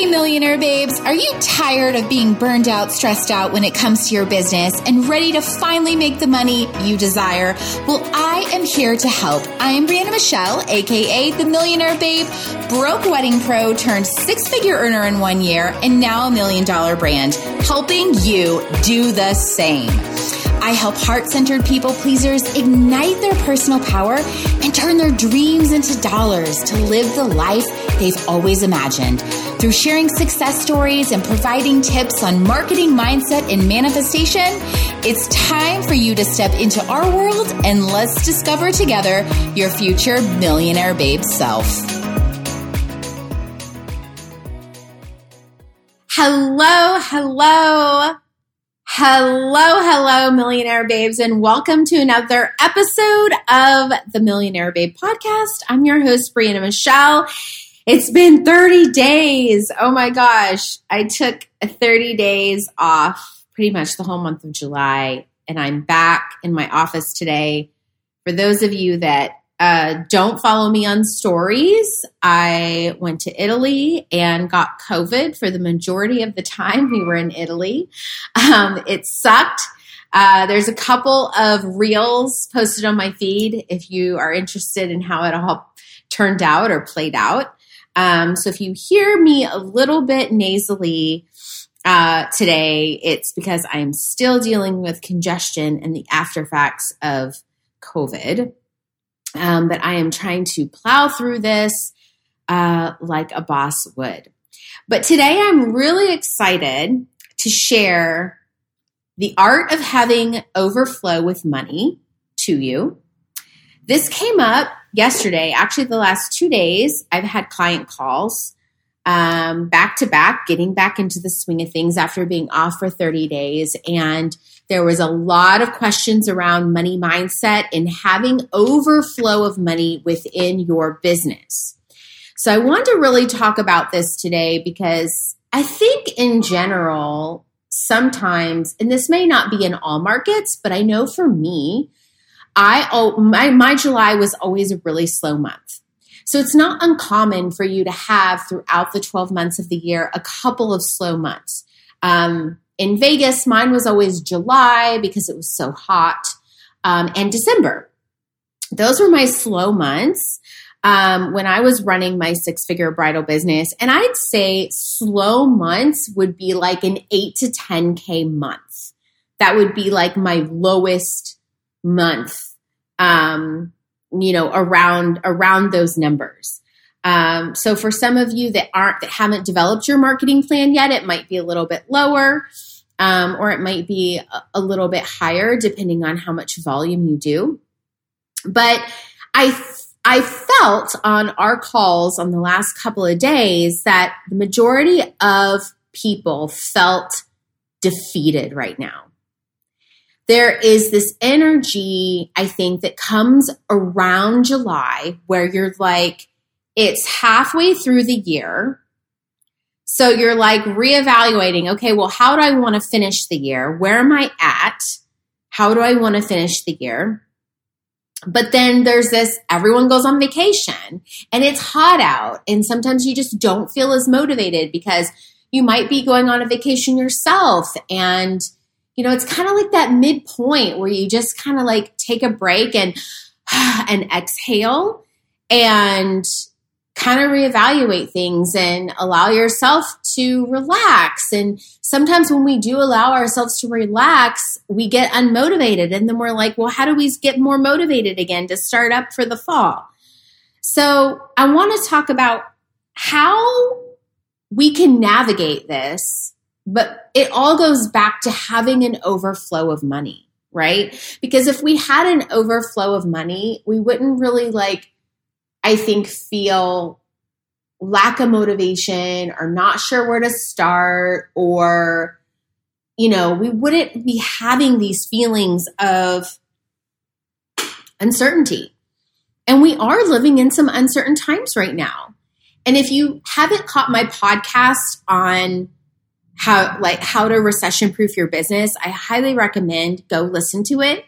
Hey, Millionaire Babes, are you tired of being burned out, stressed out when it comes to your business and ready to finally make the money you desire? Well, I am here to help. I am Brianna Michelle, aka the Millionaire Babe, broke wedding pro turned six-figure earner in 1 year and now $1 million brand, helping you do the same. I help heart-centered people pleasers ignite their personal power and turn their dreams into dollars to live the life they've always imagined. Through sharing success stories and providing tips on marketing, mindset, and manifestation, it's time for you to step into our world and let's discover together your future Millionaire Babe self. Hello, Millionaire Babes, and welcome to another episode of the Millionaire Babe podcast. I'm your host, Brianna Michelle. It's been 30 days. Oh my gosh. I took 30 days off, pretty much the whole month of July, and I'm back in my office today. For those of you that don't follow me on stories, I went to Italy and got COVID for the majority of the time we were in Italy. It sucked. There's a couple of reels posted on my feed if you are interested in how it all turned out or played out. So if you hear me a little bit nasally today, it's because I'm still dealing with congestion and the aftereffects of COVID. But I am trying to plow through this like a boss would. But today I'm really excited to share the art of having overflow with money to you. This came up yesterday. Actually, the last 2 days, I've had client calls back to back, getting back into the swing of things after being off for 30 days. And there was a lot of questions around money mindset and having overflow of money within your business. So I want to really talk about this today because I think in general, sometimes, and this may not be in all markets, but I know for me, my July was always a really slow month. So it's not uncommon for you to have throughout the 12 months of the year, a couple of slow months. In Vegas, mine was always July because it was so hot, and December. Those were my slow months when I was running my six-figure bridal business. And I'd say slow months would be like an 8 to 10K month. That would be like my lowest month, around those numbers. So for some of you that haven't developed your marketing plan yet, it might be a little bit lower. Or it might be a little bit higher depending on how much volume you do. But I felt on our calls on the last couple of days that the majority of people felt defeated right now. There is this energy, I think, that comes around July where you're like, it's halfway through the year. So you're like reevaluating, okay, well, how do I want to finish the year? Where am I at? How do I want to finish the year? But then there's this, everyone goes on vacation and it's hot out. And sometimes you just don't feel as motivated because you might be going on a vacation yourself. And, you know, it's kind of like that midpoint where you just kind of like take a break and exhale and kind of reevaluate things and allow yourself to relax. And sometimes when we do allow ourselves to relax, we get unmotivated. And then we're like, well, how do we get more motivated again to start up for the fall? So I want to talk about how we can navigate this, but it all goes back to having an overflow of money, right? Because if we had an overflow of money, we wouldn't really feel lack of motivation or not sure where to start, or, you know, we wouldn't be having these feelings of uncertainty. And we are living in some uncertain times right now. And if you haven't caught my podcast on how to recession-proof your business, I highly recommend go listen to it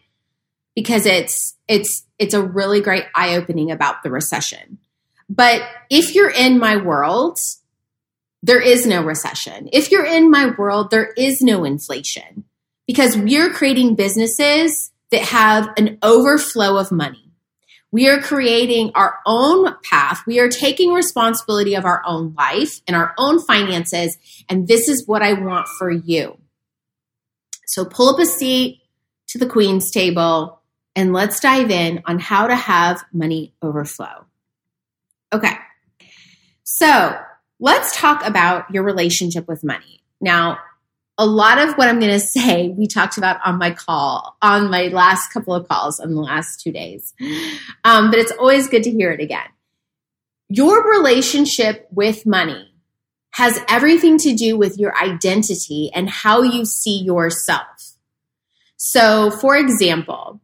because it's a really great eye-opening about the recession. But if you're in my world, There is no recession. If you're in my world, there is no inflation because we're creating businesses that have an overflow of money. We are creating our own path. We are taking responsibility of our own life and our own finances. And this is what I want for you. So pull up a seat to the Queen's table and let's dive in on how to have money overflow. Okay. So let's talk about your relationship with money. Now, a lot of what I'm going to say, we talked about on my call, on my last couple of calls in the last 2 days. But it's always good to hear it again. Your relationship with money has everything to do with your identity and how you see yourself. So, for example,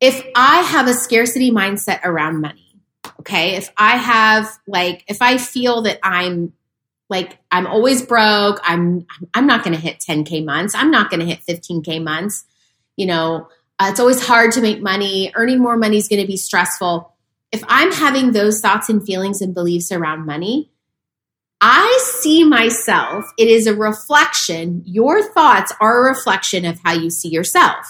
if I have a scarcity mindset around money, okay, if I feel that I'm always broke, I'm not going to hit 10K months, I'm not going to hit 15K months, it's always hard to make money, earning more money is going to be stressful. If I'm having those thoughts and feelings and beliefs around money, I see myself, it is a reflection, your thoughts are a reflection of how you see yourself.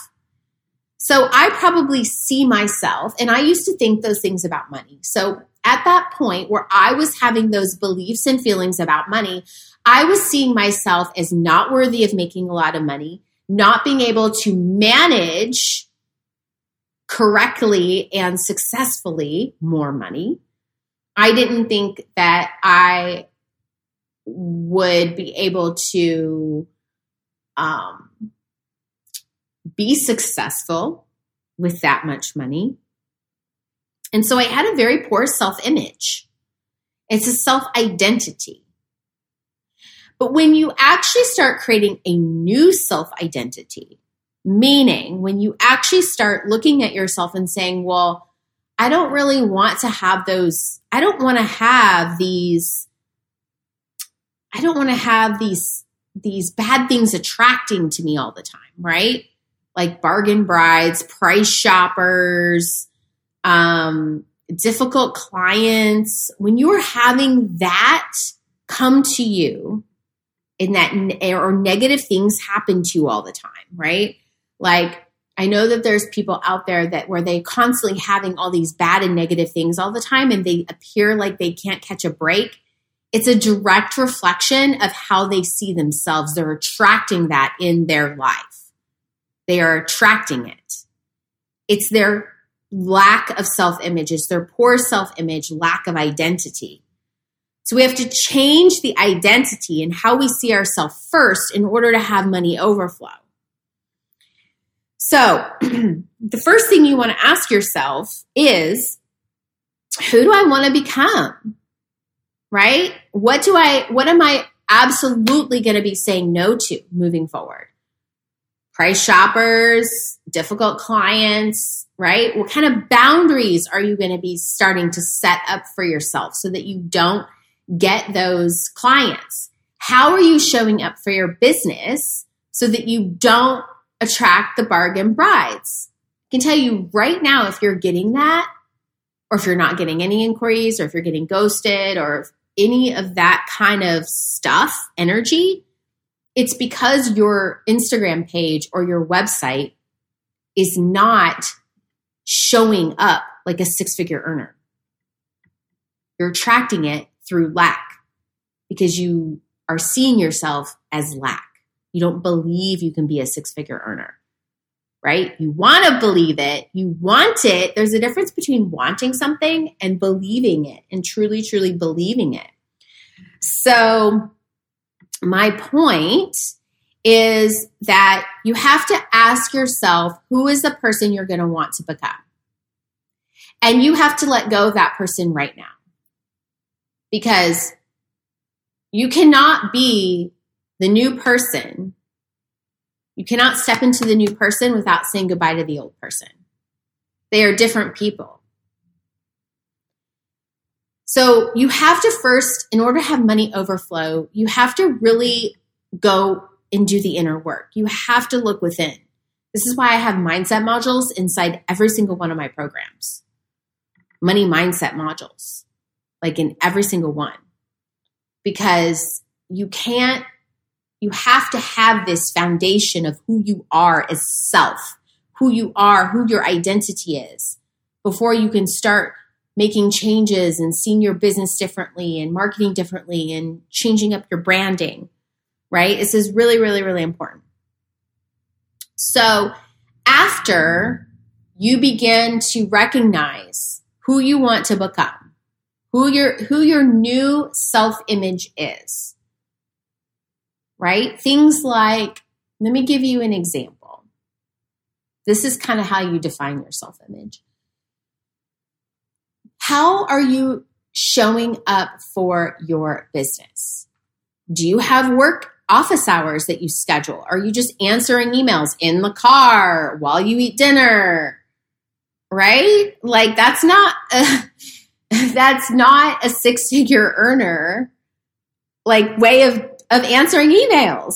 So I probably see myself, and I used to think those things about money. So at that point where I was having those beliefs and feelings about money, I was seeing myself as not worthy of making a lot of money, not being able to manage correctly and successfully more money. I didn't think that I would be able to be successful with that much money. And so I had a very poor self-image. It's a self-identity. But when you actually start creating a new self-identity, meaning when you actually start looking at yourself and saying, well, I don't really want to have those, I don't want to have these bad things attracting to me all the time, right? Like bargain brides, price shoppers, difficult clients. When you are having that come to you in that or negative things happen to you all the time, right? Like I know that there's people out there that where they constantly having all these bad and negative things all the time and they appear like they can't catch a break. It's a direct reflection of how they see themselves. They're attracting that in their life. They are attracting it. It's their lack of self-image, is their poor self-image, lack of identity. So we have to change the identity and how we see ourselves first in order to have money overflow. So the first thing you want to ask yourself is, who do I want to become? Right? What am I absolutely going to be saying no to moving forward? Price shoppers, difficult clients, right? What kind of boundaries are you going to be starting to set up for yourself so that you don't get those clients? How are you showing up for your business so that you don't attract the bargain brides? I can tell you right now, if you're getting that, or if you're not getting any inquiries, or if you're getting ghosted, or any of that kind of stuff, energy, it's because your Instagram page or your website is not showing up like a six-figure earner. You're attracting it through lack because you are seeing yourself as lack. You don't believe you can be a six-figure earner, right? You want to believe it. You want it. There's a difference between wanting something and believing it and truly, truly believing it. So my point is that you have to ask yourself, who is the person you're going to want to become? And you have to let go of that person right now because you cannot be the new person. You cannot step into the new person without saying goodbye to the old person. They are different people. So you have to first, in order to have money overflow, you have to really go and do the inner work. You have to look within. This is why I have mindset modules inside every single one of my programs. Money mindset modules, like in every single one. because you have to have this foundation of who you are as self, who you are, who your identity is, before you can start making changes and seeing your business differently and marketing differently and changing up your branding, right? This is really, really, really important. So after you begin to recognize who you want to become, who your new self-image is, right? Things like, let me give you an example. This is kind of how you define your self-image. How are you showing up for your business? Do you have work office hours that you schedule? Are you just answering emails in the car while you eat dinner? Right? Like that's not a six-figure earner, like way of answering emails.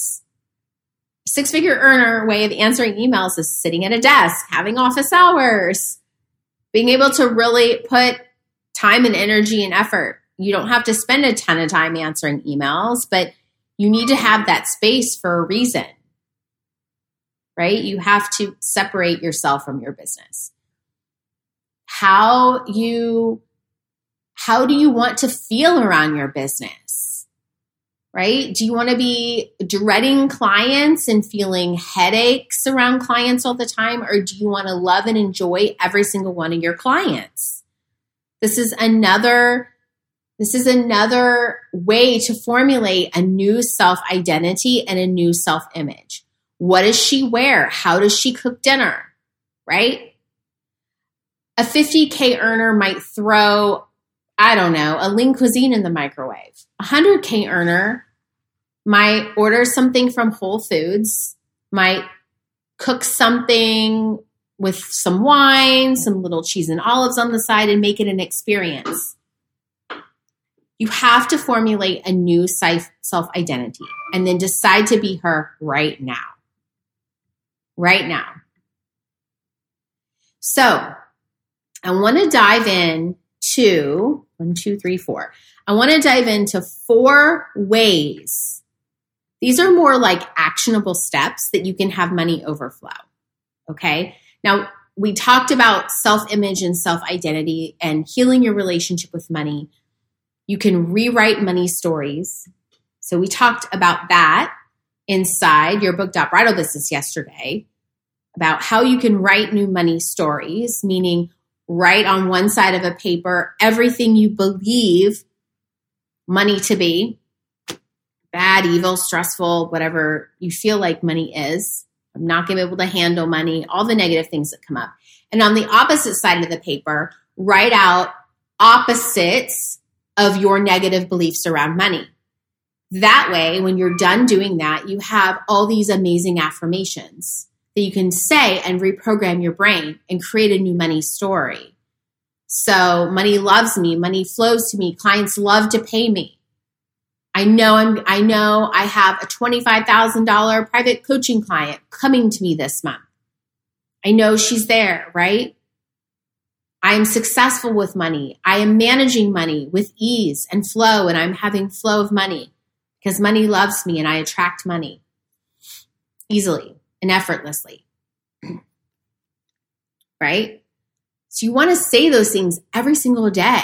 Six-figure earner way of answering emails is sitting at a desk, having office hours, being able to really put time and energy and effort. You don't have to spend a ton of time answering emails, but you need to have that space for a reason, right? You have to separate yourself from your business. How do you want to feel around your business, right? Do you want to be dreading clients and feeling headaches around clients all the time? Or do you want to love and enjoy every single one of your clients? This is another way to formulate a new self-identity and a new self-image. What does she wear? How does she cook dinner, right? A 50K earner might throw, I don't know, a lean cuisine in the microwave. A 100K earner might order something from Whole Foods, might cook something with some wine, some little cheese and olives on the side, and make it an experience. You have to formulate a new self-identity and then decide to be her right now. Right now. So I want to dive in to 4. I want to dive into 4 ways. These are more like actionable steps that you can have money overflow. Okay. Now, we talked about self-image and self-identity and healing your relationship with money. You can rewrite money stories. So we talked about that inside your Book.Bridal Business yesterday, about how you can write new money stories, meaning write on one side of a paper everything you believe money to be, bad, evil, stressful, whatever you feel like money is. I'm not going to be able to handle money, all the negative things that come up. And on the opposite side of the paper, write out opposites of your negative beliefs around money. That way, when you're done doing that, you have all these amazing affirmations that you can say and reprogram your brain and create a new money story. So money loves me, money flows to me, clients love to pay me. I know I have a $25,000 private coaching client coming to me this month. I know she's there, right? I am successful with money. I am managing money with ease and flow, and I'm having flow of money because money loves me and I attract money easily and effortlessly, right? So you want to say those things every single day.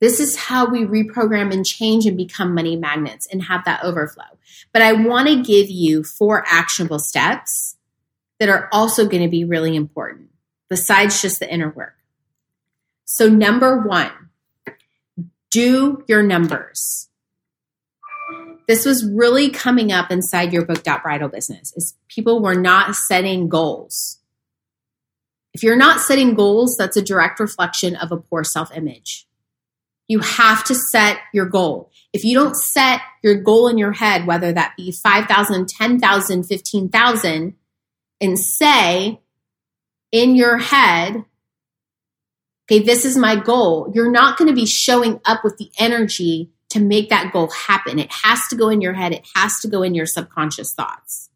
This is how we reprogram and change and become money magnets and have that overflow. But I want to give you 4 actionable steps that are also going to be really important besides just the inner work. So number 1, do your numbers. This was really coming up inside your Book.Bridal Business, is people were not setting goals. If you're not setting goals, that's a direct reflection of a poor self-image. You have to set your goal. If you don't set your goal in your head, whether that be 5,000, 10,000, 15,000, and say in your head, okay, this is my goal, you're not going to be showing up with the energy to make that goal happen. It has to go in your head. It has to go in your subconscious thoughts.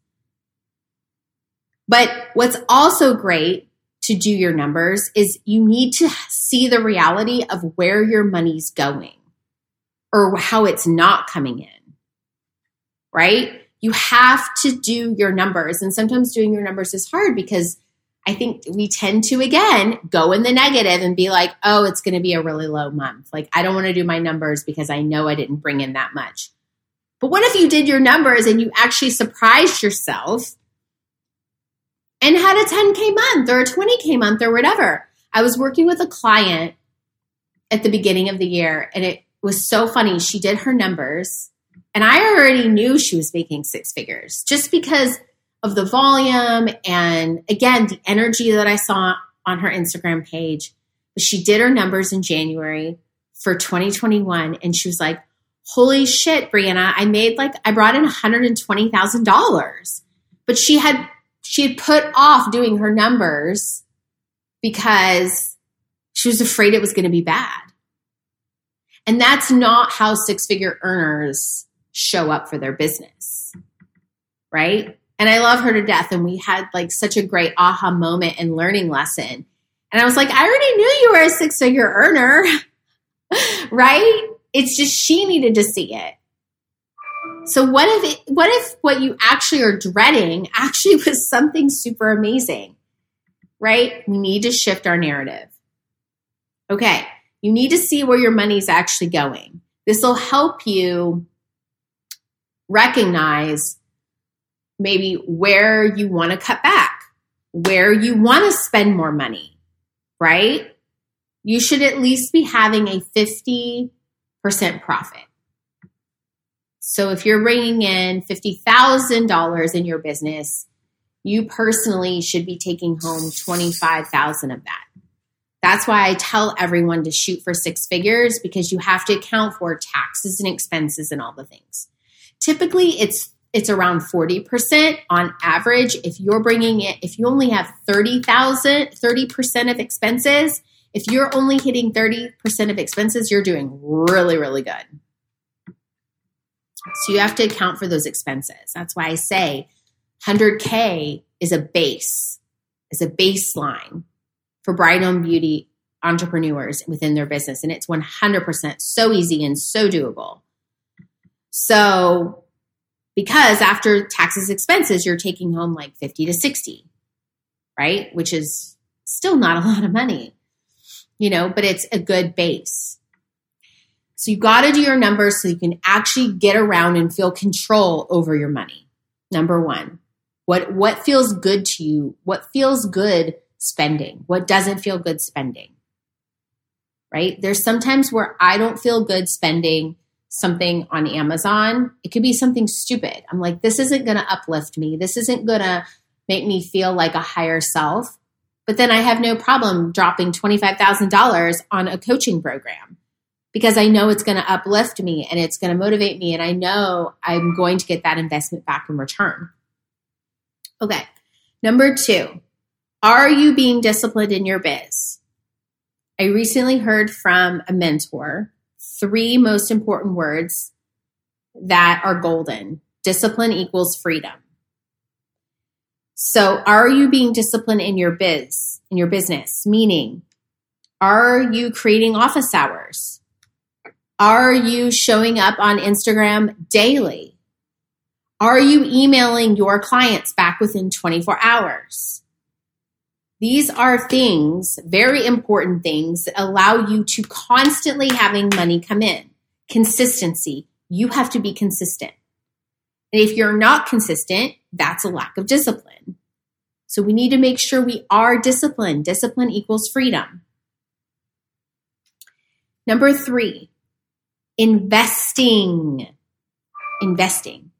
But what's also great to do your numbers is you need to see the reality of where your money's going, or how it's not coming in, right? You have to do your numbers. And sometimes doing your numbers is hard because I think we tend to, again, go in the negative and be like, oh, it's going to be a really low month. Like, I don't want to do my numbers because I know I didn't bring in that much. But what if you did your numbers and you actually surprised yourself and had a 10K month or a 20K month or whatever? I was working with a client at the beginning of the year, and it was so funny. She did her numbers, and I already knew she was making six figures just because of the volume and, again, the energy that I saw on her Instagram page. But she did her numbers in January for 2021, and she was like, holy shit, Brianna, I brought in $120,000. But she had put off doing her numbers because she was afraid it was going to be bad. And that's not how six-figure earners show up for their business, right? And I love her to death. And we had like such a great aha moment and learning lesson. And I was like, I already knew you were a six-figure earner, right? It's just she needed to see it. So what if what you actually are dreading actually was something super amazing, right? We need to shift our narrative. Okay, you need to see where your money's actually going. This will help you recognize maybe where you want to cut back, where you want to spend more money, right? You should at least be having a 50% profit. So if you're bringing in $50,000 in your business, you personally should be taking home $25,000 of that. That's why I tell everyone to shoot for six figures, because you have to account for taxes and expenses and all the things. Typically, it's around 40% on average. If you're bringing it, if you only have 30% of expenses, if you're only hitting 30% of expenses, you're doing really, really good. So you have to account for those expenses. That's why I say 100K is a base, is a baseline for bride-owned beauty entrepreneurs within their business. And it's 100% so easy and so doable. So because after taxes, expenses, you're taking home like 50 to 60, right? Which is still not a lot of money, you know, but it's a good base. So you got to do your numbers so you can actually get around and feel control over your money. Number one, what feels good to you? What feels good spending? What doesn't feel good spending, right? There's sometimes where I don't feel good spending something on Amazon. It could be something stupid. I'm like, this isn't going to uplift me. This isn't going to make me feel like a higher self. But then I have no problem dropping $25,000 on a coaching program because I know it's going to uplift me and it's going to motivate me. And I know I'm going to get that investment back in return. Okay. Number two, are you being disciplined in your biz? I recently heard from a mentor 3 most important words that are golden. Discipline equals freedom. So are you being disciplined in your biz, in your business? Meaning, are you creating office hours? Are you showing up on Instagram daily? Are you emailing your clients back within 24 hours? These are things, very important things, that allow you to constantly having money come in. Consistency. You have to be consistent. And if you're not consistent, that's a lack of discipline. So we need to make sure we are disciplined. Discipline equals freedom. Number 3, investing. Investing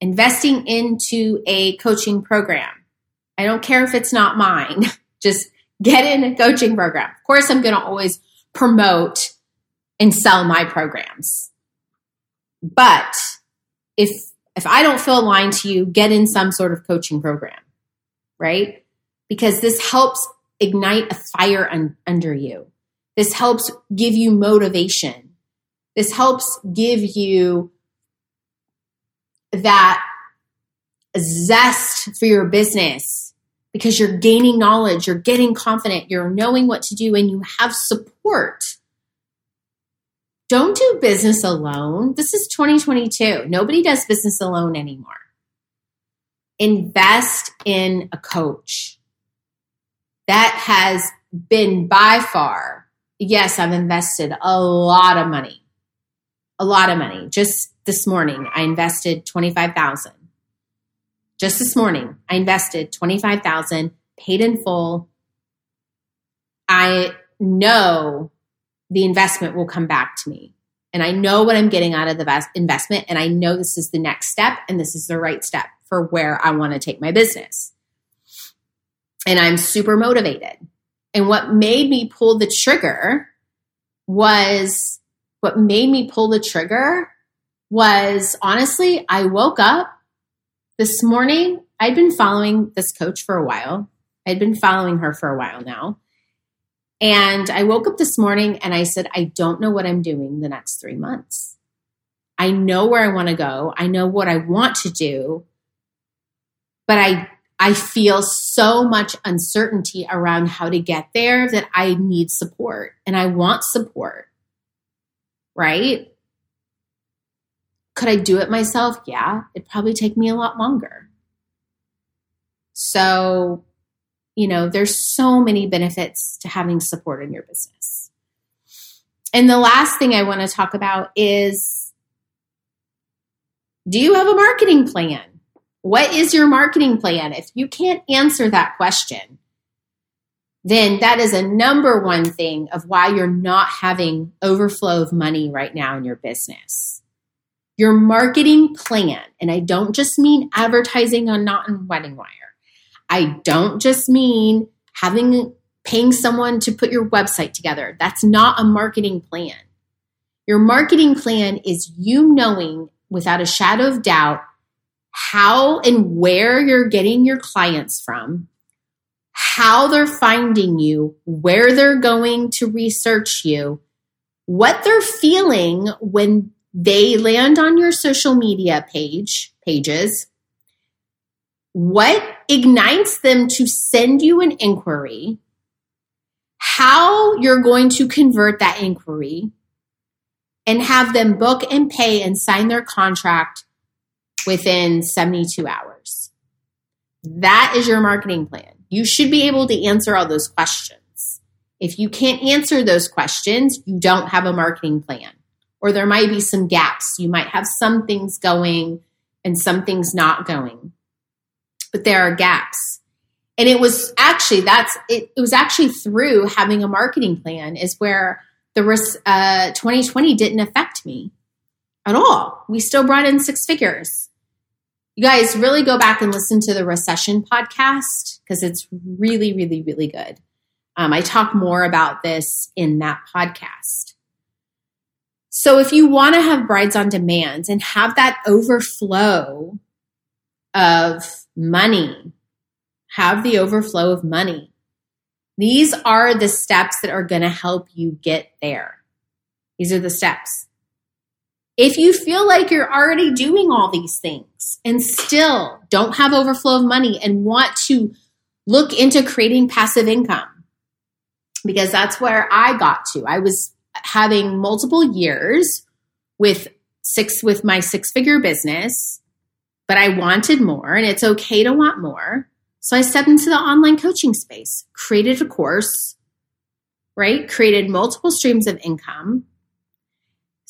into a coaching program. I don't care if it's not mine. Just get in a coaching program. Of course, I'm going to always promote and sell my programs. But if I don't feel aligned to you, get in some sort of coaching program, right? Because this helps ignite a fire under you. This helps give you motivation. This helps give you that zest for your business because you're gaining knowledge, you're getting confident, you're knowing what to do, and you have support. Don't do business alone. This is 2022. Nobody does business alone anymore. Invest in a coach. That has been by far, yes, I've invested a lot of money. Just this morning, I invested $25,000. Paid in full. I know the investment will come back to me. And I know what I'm getting out of the investment. And I know this is the next step. And this is the right step for where I want to take my business. And I'm super motivated. And what made me pull the trigger was honestly, I woke up this morning. I'd been following this coach for a while. I'd been following her for a while now. And I woke up this morning and I said, I don't know what I'm doing the next 3 months. I know where I want to go. I know what I want to do. But I feel so much uncertainty around how to get there that I need support and I want support, right? Could I do it myself? Yeah, it'd probably take me a lot longer. So, there's so many benefits to having support in your business. And the last thing I want to talk about is, do you have a marketing plan? What is your marketing plan? If you can't answer that question, then that is a number one thing of why you're not having overflow of money right now in your business. Your marketing plan, and I don't just mean advertising on Knot and WeddingWire. I don't just mean paying someone to put your website together. That's not a marketing plan. Your marketing plan is you knowing without a shadow of doubt how and where you're getting your clients from, how they're finding you, where they're going to research you, what they're feeling when they land on your social media pages, what ignites them to send you an inquiry, how you're going to convert that inquiry, and have them book and pay and sign their contract within 72 hours. That is your marketing plan. You should be able to answer all those questions. If you can't answer those questions, you don't have a marketing plan. Or there might be some gaps. You might have some things going and some things not going. But there are gaps. And it was actually through having a marketing plan is where the 2020 didn't affect me at all. We still brought in six figures. You guys, really go back and listen to the recession podcast because it's really, really, really good. I talk more about this in that podcast. So if you want to have brides on demand and have that overflow of money, these are the steps that are going to help you get there. These are the steps. If you feel like you're already doing all these things and still don't have overflow of money and want to look into creating passive income, because that's where I got to. I was having multiple years with my six-figure business, but I wanted more, and it's okay to want more. So I stepped into the online coaching space, created a course, right? Created multiple streams of income.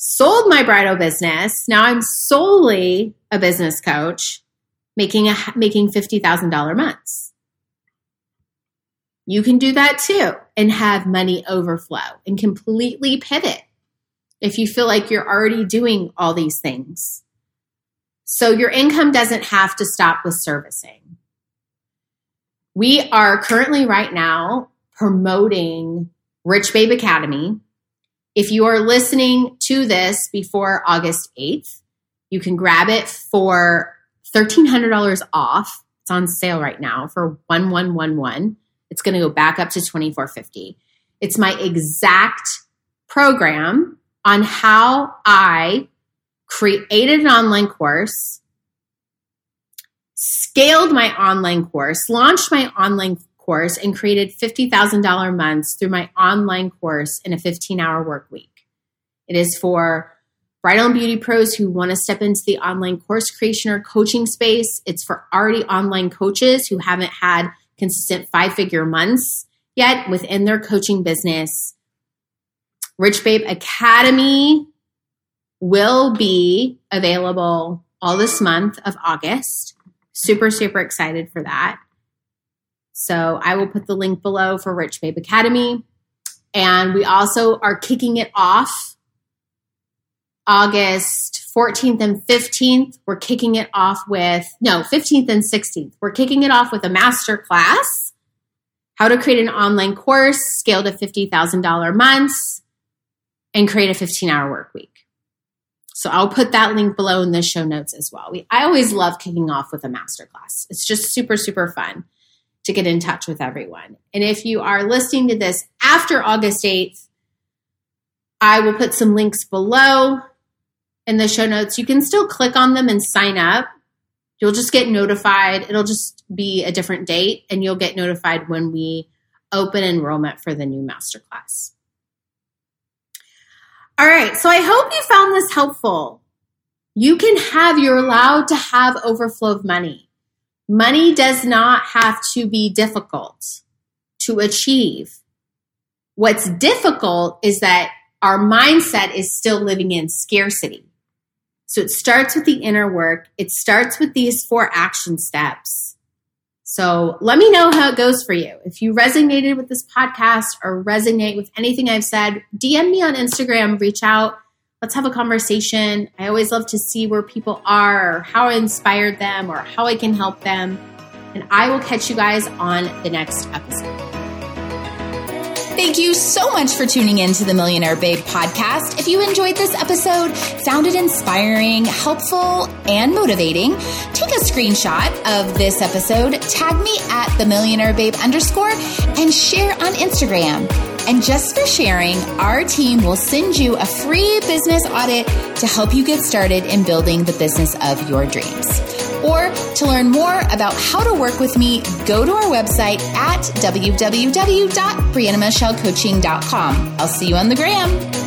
Sold my bridal business. Now I'm solely a business coach making $50,000 months. You can do that too and have money overflow and completely pivot if you feel like you're already doing all these things. So your income doesn't have to stop with servicing. We are currently right now promoting Rich Babe Academy. If you are listening to this before August 8th, you can grab it for $1,300 off. It's on sale right now for $1,111. It's going to go back up to $2,450. It's my exact program on how I created an online course, scaled my online course, launched my online course, and created $50,000 months through my online course in a 15-hour work week. It is for bridal and beauty pros who want to step into the online course creation or coaching space. It's for already online coaches who haven't had consistent five-figure months yet within their coaching business. Rich Babe Academy will be available all this month of August. Super, super excited for that. So I will put the link below for Rich Babe Academy. And we also are kicking it off August 14th and 15th. We're kicking it off with, 15th and 16th. We're kicking it off with a masterclass, how to create an online course, scale to $50,000 months, and create a 15-hour work week. So I'll put that link below in the show notes as well. I always love kicking off with a masterclass. It's just super, super fun to get in touch with everyone. And if you are listening to this after August 8th, I will put some links below in the show notes. You can still click on them and sign up. You'll just get notified. It'll just be a different date, and you'll get notified when we open enrollment for the new masterclass. All right, so I hope you found this helpful. You're allowed to have overflow of money. Money does not have to be difficult to achieve. What's difficult is that our mindset is still living in scarcity. So it starts with the inner work. It starts with these 4 action steps. So let me know how it goes for you. If you resonated with this podcast or resonate with anything I've said, DM me on Instagram, reach out. Let's have a conversation. I always love to see where people are or how I inspired them or how I can help them. And I will catch you guys on the next episode. Thank you so much for tuning in to the Millionaire Babe podcast. If you enjoyed this episode, found it inspiring, helpful, and motivating, take a screenshot of this episode, tag me at @themillionairebabe_, and share on Instagram. And just for sharing, our team will send you a free business audit to help you get started in building the business of your dreams. Or to learn more about how to work with me, go to our website at www.briannamichellecoaching.com. I'll see you on the gram.